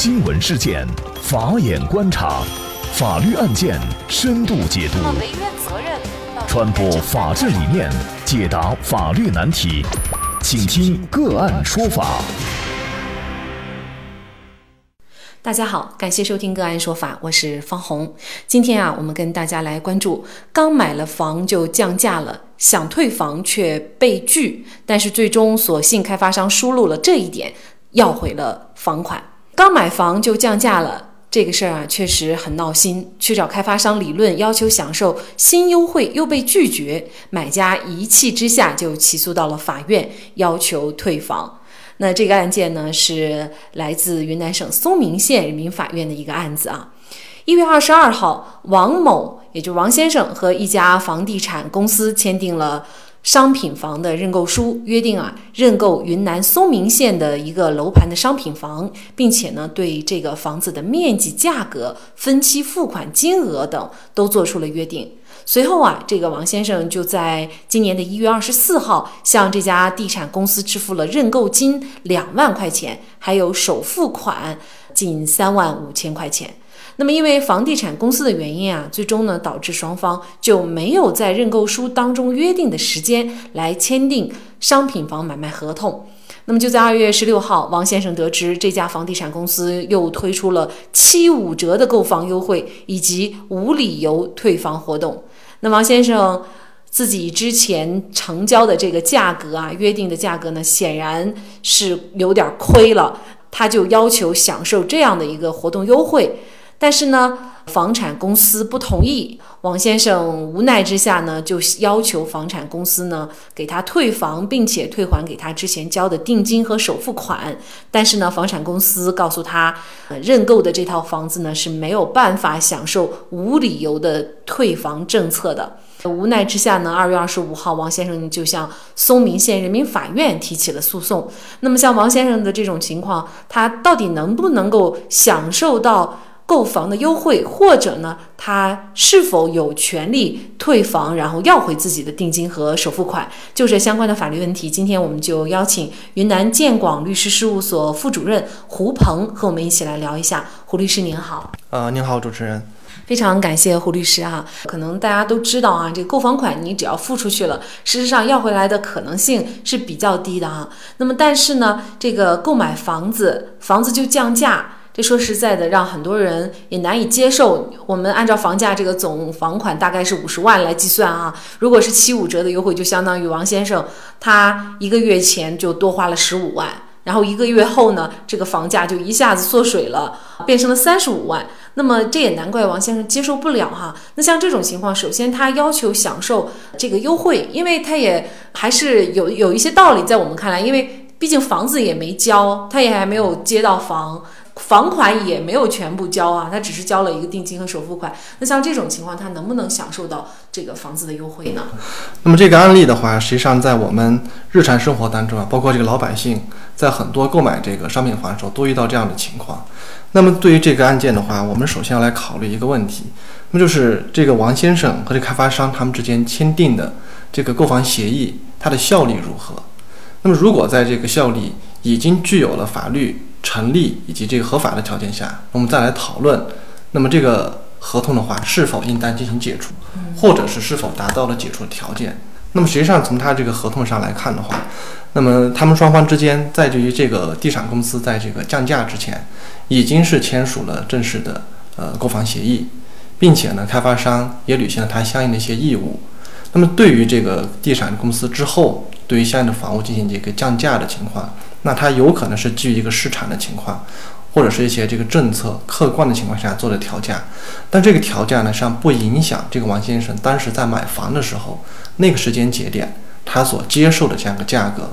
新闻事件，法眼观察，法律案件深度解读，传播法治理念，解答法律难题，请听个案说法。大家好，感谢收听个案说法，我是方红。今天我们跟大家来关注，刚买了房就降价了，想退房却被拒，但是最终所幸开发商疏漏了这一点，要回了房款。刚买房就降价了，这个事儿确实很闹心，去找开发商理论，要求享受新优惠又被拒绝，买家一气之下就起诉到了法院，要求退房。那这个案件呢，是来自云南省嵩明县人民法院的一个案子啊。1月22号，王某，也就是王先生，和一家房地产公司签订了商品房的认购书，约定认购云南嵩明县的一个楼盘的商品房，并且呢对这个房子的面积、价格、分期付款金额等都做出了约定。随后这个王先生就在今年的1月24号向这家地产公司支付了认购金2万块钱，还有首付款近3万5千块钱。那么因为房地产公司的原因最终呢导致双方就没有在认购书当中约定的时间来签订商品房买卖合同。那么就在2月16号，王先生得知这家房地产公司又推出了75折的购房优惠以及无理由退房活动。那王先生自己之前成交的这个价格约定的价格呢，显然是有点亏了，他就要求享受这样的一个活动优惠。但是呢，房产公司不同意，王先生无奈之下呢，就要求房产公司呢给他退房，并且退还给他之前交的定金和首付款。但是呢，房产公司告诉他，认购的这套房子呢是没有办法享受无理由的退房政策的。无奈之下呢，2月25号，王先生就向嵩明县人民法院提起了诉讼。那么像王先生的这种情况，他到底能不能够享受到购房的优惠，或者呢他是否有权利退房然后要回自己的定金和首付款，就是相关的法律问题。今天我们就邀请云南建广律师事务所副主任胡鹏和我们一起来聊一下。胡律师您好。您好主持人，非常感谢胡律师可能大家都知道这个购房款你只要付出去了，事实上要回来的可能性是比较低的那么但是呢，这个购买房子就降价，这说实在的，让很多人也难以接受。我们按照房价这个总房款大概是50万来计算如果是75折的优惠，就相当于王先生他一个月前就多花了15万，然后一个月后呢，这个房价就一下子缩水了，变成了35万。那么这也难怪王先生接受不了那像这种情况，首先他要求享受这个优惠，因为他也还是有一些道理在我们看来，因为毕竟房子也没交，他也还没有接到房款也没有全部交他只是交了一个定金和首付款。那像这种情况，他能不能享受到这个房子的优惠呢？那么这个案例的话，实际上在我们日常生活当中包括这个老百姓在很多购买这个商品房的时候都遇到这样的情况。那么对于这个案件的话，我们首先要来考虑一个问题，那么就是这个王先生和这个开发商他们之间签订的这个购房协议，它的效力如何？那么如果在这个效力已经具有了法律成立以及这个合法的条件下，我们再来讨论那么这个合同的话是否应当进行解除，或者是否达到了解除的条件。那么实际上从他这个合同上来看的话，那么他们双方之间在对于这个地产公司在这个降价之前已经是签署了正式的购房协议，并且呢开发商也履行了他相应的一些义务。那么对于这个地产公司之后对于相应的房屋进行这个降价的情况，那它有可能是基于一个市场的情况，或者是一些这个政策客观的情况下做的调价，但这个调价呢实际上不影响这个王先生当时在买房的时候那个时间节点他所接受的这样一个价格。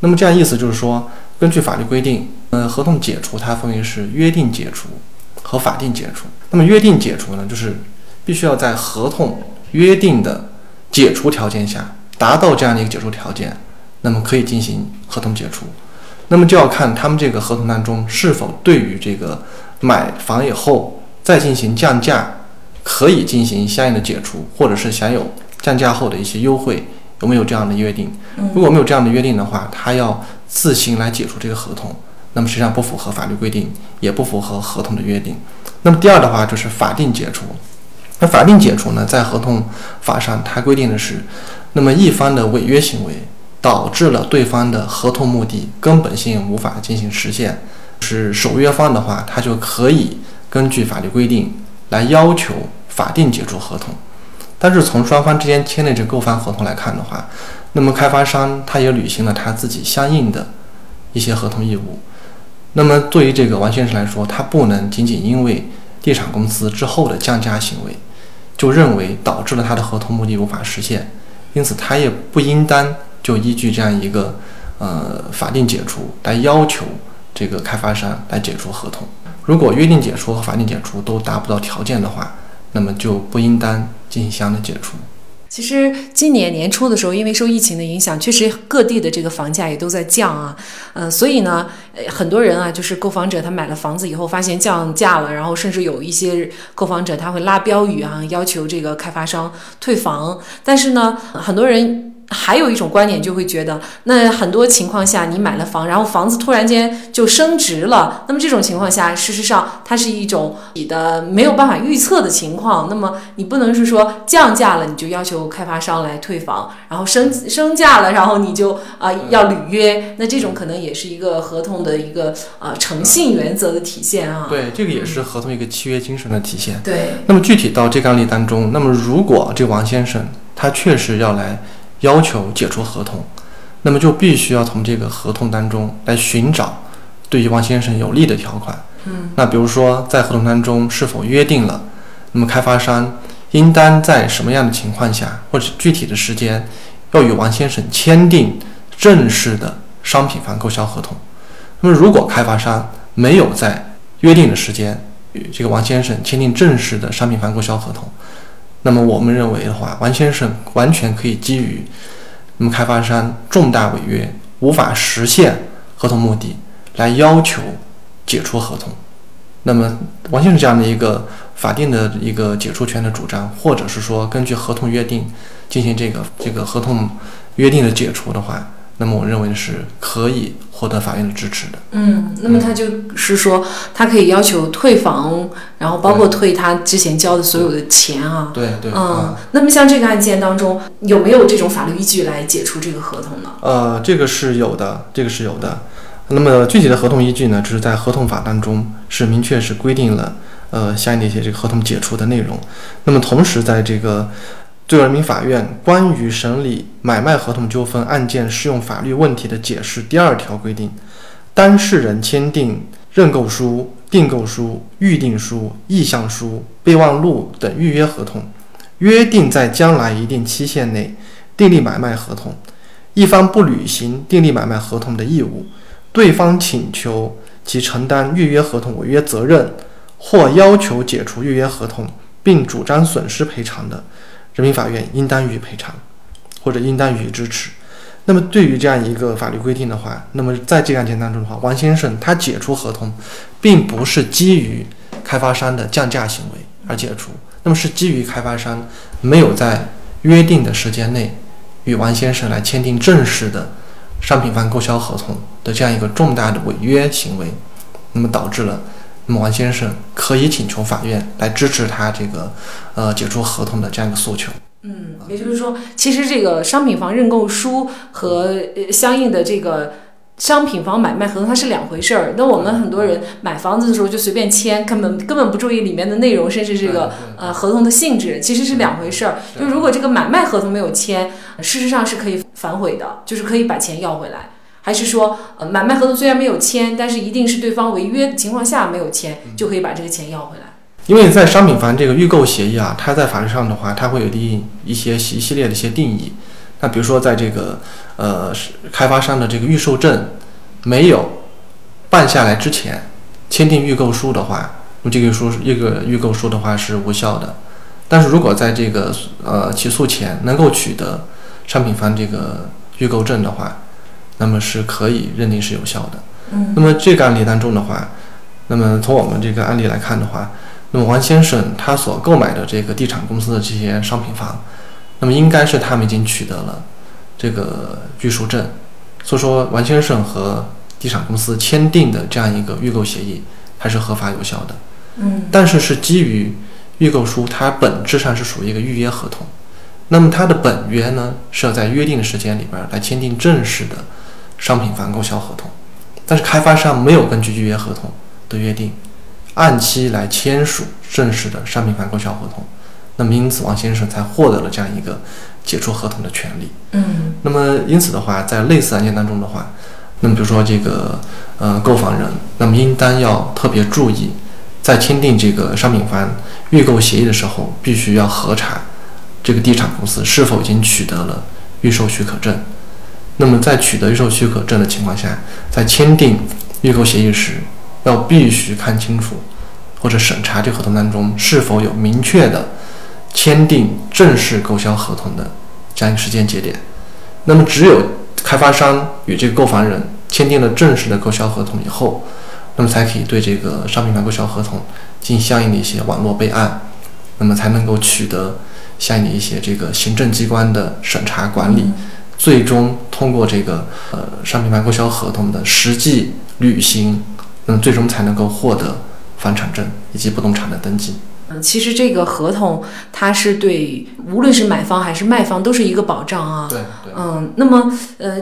那么这样意思就是说，根据法律规定合同解除它分为是约定解除和法定解除。那么约定解除呢，就是必须要在合同约定的解除条件下达到这样的一个解除条件，那么可以进行合同解除。那么就要看他们这个合同当中是否对于这个买房以后再进行降价可以进行相应的解除，或者是享有降价后的一些优惠，有没有这样的约定。如果没有这样的约定的话，他要自行来解除这个合同，那么实际上不符合法律规定，也不符合合同的约定。那么第二的话就是法定解除。那法定解除呢，在合同法上它规定的是，那么一方的违约行为导致了对方的合同目的根本性无法进行实现，是守约方的话，他就可以根据法律规定来要求法定解除合同。但是从双方之间签的这购房合同来看的话，那么开发商他也履行了他自己相应的一些合同义务。那么对于这个王先生来说，他不能仅仅因为地产公司之后的降价行为就认为导致了他的合同目的无法实现，因此他也不应当就依据这样一个法定解除来要求这个开发商来解除合同。如果约定解除和法定解除都达不到条件的话，那么就不应当进行相应的解除。其实今年年初的时候，因为受疫情的影响，确实各地的这个房价也都在降啊，所以呢，很多人啊，就是购房者他买了房子以后发现降价了，然后甚至有一些购房者他会拉标语啊，要求这个开发商退房。但是呢，很多人还有一种观点就会觉得，那很多情况下你买了房，然后房子突然间就升值了，那么这种情况下事实上它是一种你的没有办法预测的情况，那么你不能是说降价了你就要求开发商来退房，然后 升价了然后你就要履约，那这种可能也是一个合同的一个诚信原则的体现啊。对，这个也是合同一个契约精神的体现。对，那么具体到这个案例当中，那么如果这王先生他确实要来要求解除合同，那么就必须要从这个合同当中来寻找对于王先生有利的条款。那比如说在合同当中是否约定了，那么开发商应当在什么样的情况下或者具体的时间要与王先生签订正式的商品房购销合同。那么如果开发商没有在约定的时间与这个王先生签订正式的商品房购销合同，那么我们认为的话，王先生完全可以基于那么开发商重大违约无法实现合同目的来要求解除合同。那么王先生这样的一个法定的一个解除权的主张，或者是说根据合同约定进行这个合同约定的解除的话，那么我认为是可以获得法院的支持的。那么他就是说，他可以要求退房，然后包括退他之前交的所有的钱啊。对对。那么像这个案件当中，有没有这种法律依据来解除这个合同呢？这个是有的，这个是有的。那么具体的合同依据呢，就是在合同法当中是明确是规定了相应的一些这个合同解除的内容。那么同时在这个最高人民法院关于审理买卖合同纠纷案件适用法律问题的解释第2条规定，当事人签订认购书、订购书、预定书、意向书、备忘录等预约合同，约定在将来一定期限内订立买卖合同，一方不履行订立买卖合同的义务，对方请求其承担预约合同违约责任或要求解除预约合同并主张损失赔偿的，人民法院应当予以赔偿或者应当予以支持。那么对于这样一个法律规定的话，那么在这个案件当中的话，王先生他解除合同并不是基于开发商的降价行为而解除，那么是基于开发商没有在约定的时间内与王先生来签订正式的商品房购销合同的这样一个重大的违约行为，那么导致了那么王先生可以请求法院来支持他这个解除合同的这样一个诉求。也就是说，其实这个商品房认购书和相应的这个商品房买卖合同它是两回事儿。那我们很多人买房子的时候就随便签，根本不注意里面的内容，甚至这个合同的性质，其实是两回事儿。就如果这个买卖合同没有签，事实上是可以反悔的，就是可以把钱要回来。还是说，买卖合同虽然没有签，但是一定是对方违约的情况下没有签，就可以把这个钱要回来。因为在商品房这个预购协议啊，它在法律上的话，它会有一系列的一些定义。那比如说，在这个开发商的这个预售证没有办下来之前签订预购书的话，那这个预购书的话是无效的。但是如果在这个起诉前能够取得商品房这个预购证的话，那么是可以认定是有效的。那么这个案例当中的话，那么从我们这个案例来看的话，那么王先生他所购买的这个地产公司的这些商品房，那么应该是他们已经取得了这个预售证，所以说王先生和地产公司签订的这样一个预购协议，它是合法有效的。嗯，但是是基于预购书，它本质上是属于一个预约合同。那么它的本约呢，是要在约定的时间里边来签订正式的商品房购销合同。但是开发商没有根据预约合同的约定，按期来签署正式的商品房购销合同。那么因此王先生才获得了这样一个解除合同的权利。嗯，那么因此的话，在类似案件当中的话，那么比如说这个购房人，那么应当要特别注意，在签订这个商品房预购协议的时候，必须要核查这个地产公司是否已经取得了预售许可证。那么在取得预售许可证的情况下，在签订预购协议时，要必须看清楚或者审查这个合同当中是否有明确的签订正式购销合同的这样一个时间节点。那么只有开发商与这个购房人签订了正式的购销合同以后，那么才可以对这个商品房购销合同进行相应的一些网络备案，那么才能够取得相应的一些这个行政机关的审查管理，最终通过这个商品房购销合同的实际履行，那么最终才能够获得房产证以及不动产的登记。其实这个合同它是对无论是买方还是卖方都是一个保障啊。对对。那么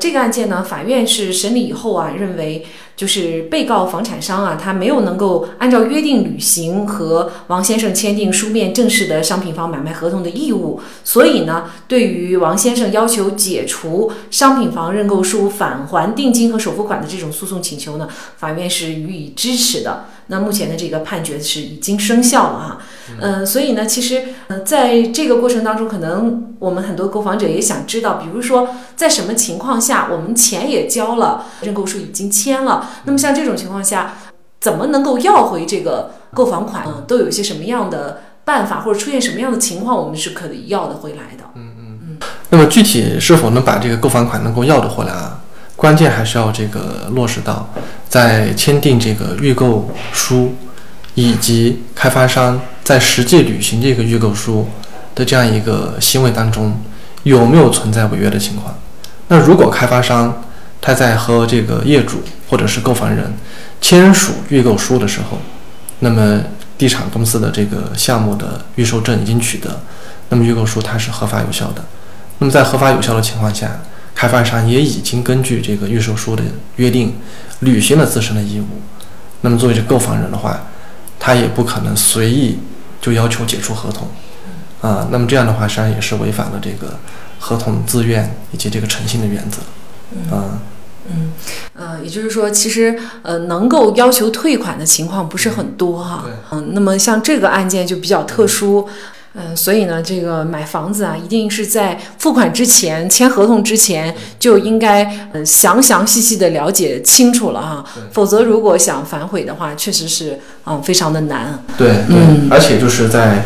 这个案件呢，法院是审理以后啊，认为就是被告房产商啊，他没有能够按照约定履行和王先生签订书面正式的商品房买卖合同的义务，所以呢，对于王先生要求解除商品房认购书返还定金和首付款的这种诉讼请求呢，法院是予以支持的。那目前的这个判决是已经生效了哈。所以呢，其实在这个过程当中，可能我们很多购房者也想知道，比如说在什么情况下我们钱也交了，认购书已经签了，那么像这种情况下怎么能够要回这个购房款，都有一些什么样的办法，或者出现什么样的情况我们是可以要得回来的。那么具体是否能把这个购房款能够要得回来啊，关键还是要这个落实到在签订这个预购书以及开发商在实际履行这个预购书的这样一个行为当中，有没有存在违约的情况。那如果开发商他在和这个业主或者是购房人签署预购书的时候，那么地产公司的这个项目的预售证已经取得，那么预购书它是合法有效的。那么在合法有效的情况下，开发商也已经根据这个预售书的约定履行了自身的义务，那么作为这购房人的话，他也不可能随意就要求解除合同啊，那么这样的话实际上也是违反了这个合同自愿以及这个诚信的原则啊。也就是说，其实能够要求退款的情况不是很多哈。那么像这个案件就比较特殊。所以呢，这个买房子啊，一定是在付款之前、签合同之前就应该详详细细的了解清楚了哈，否则如果想反悔的话，确实是非常的难。对对，而且就是在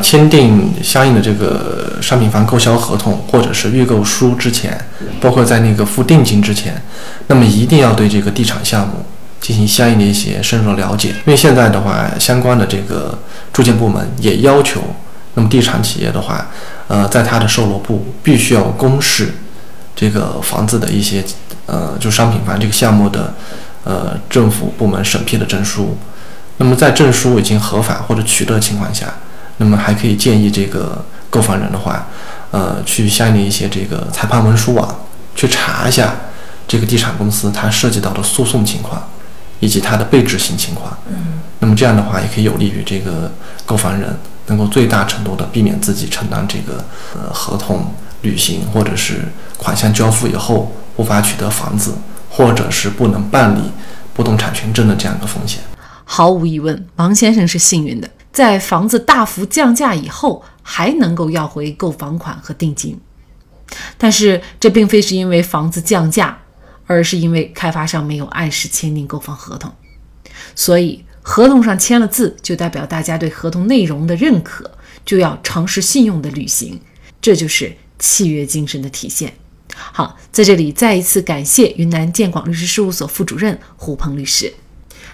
签订相应的这个商品房购销合同或者是预购书之前，包括在那个付定金之前，那么一定要对这个地产项目进行相应的一些深入了解，因为现在的话，相关的这个住建部门也要求，那么地产企业的话，在它的售楼部必须要公示这个房子的一些，就商品房这个项目的，政府部门审批的证书。那么在证书已经合法或者取得的情况下，那么还可以建议这个购房人的话，去相应的一些这个裁判文书网去查一下这个地产公司它涉及到的诉讼情况，以及它的被执行情况。那么这样的话也可以有利于这个购房人能够最大程度的避免自己承担这个合同履行或者是款项交付以后无法取得房子或者是不能办理不动产权证的这样一个风险。毫无疑问，王先生是幸运的，在房子大幅降价以后还能够要回购房款和定金，但是这并非是因为房子降价，而是因为开发商没有按时签订购房合同，所以合同上签了字就代表大家对合同内容的认可，就要诚实信用的履行，这就是契约精神的体现。好，在这里再一次感谢云南建广律师事务所副主任胡鹏律师。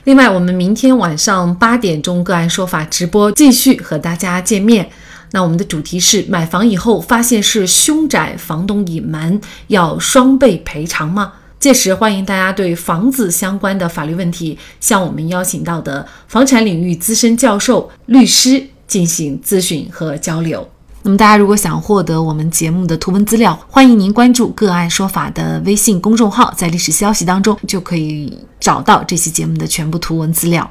另外，我们明天晚上8点钟个案说法直播继续和大家见面。那我们的主题是买房以后发现是凶宅，房东隐瞒要双倍赔偿吗？届时欢迎大家对房子相关的法律问题向我们邀请到的房产领域资深教授、律师进行咨询和交流。那么大家如果想获得我们节目的图文资料，欢迎您关注个案说法的微信公众号，在历史消息当中就可以找到这期节目的全部图文资料。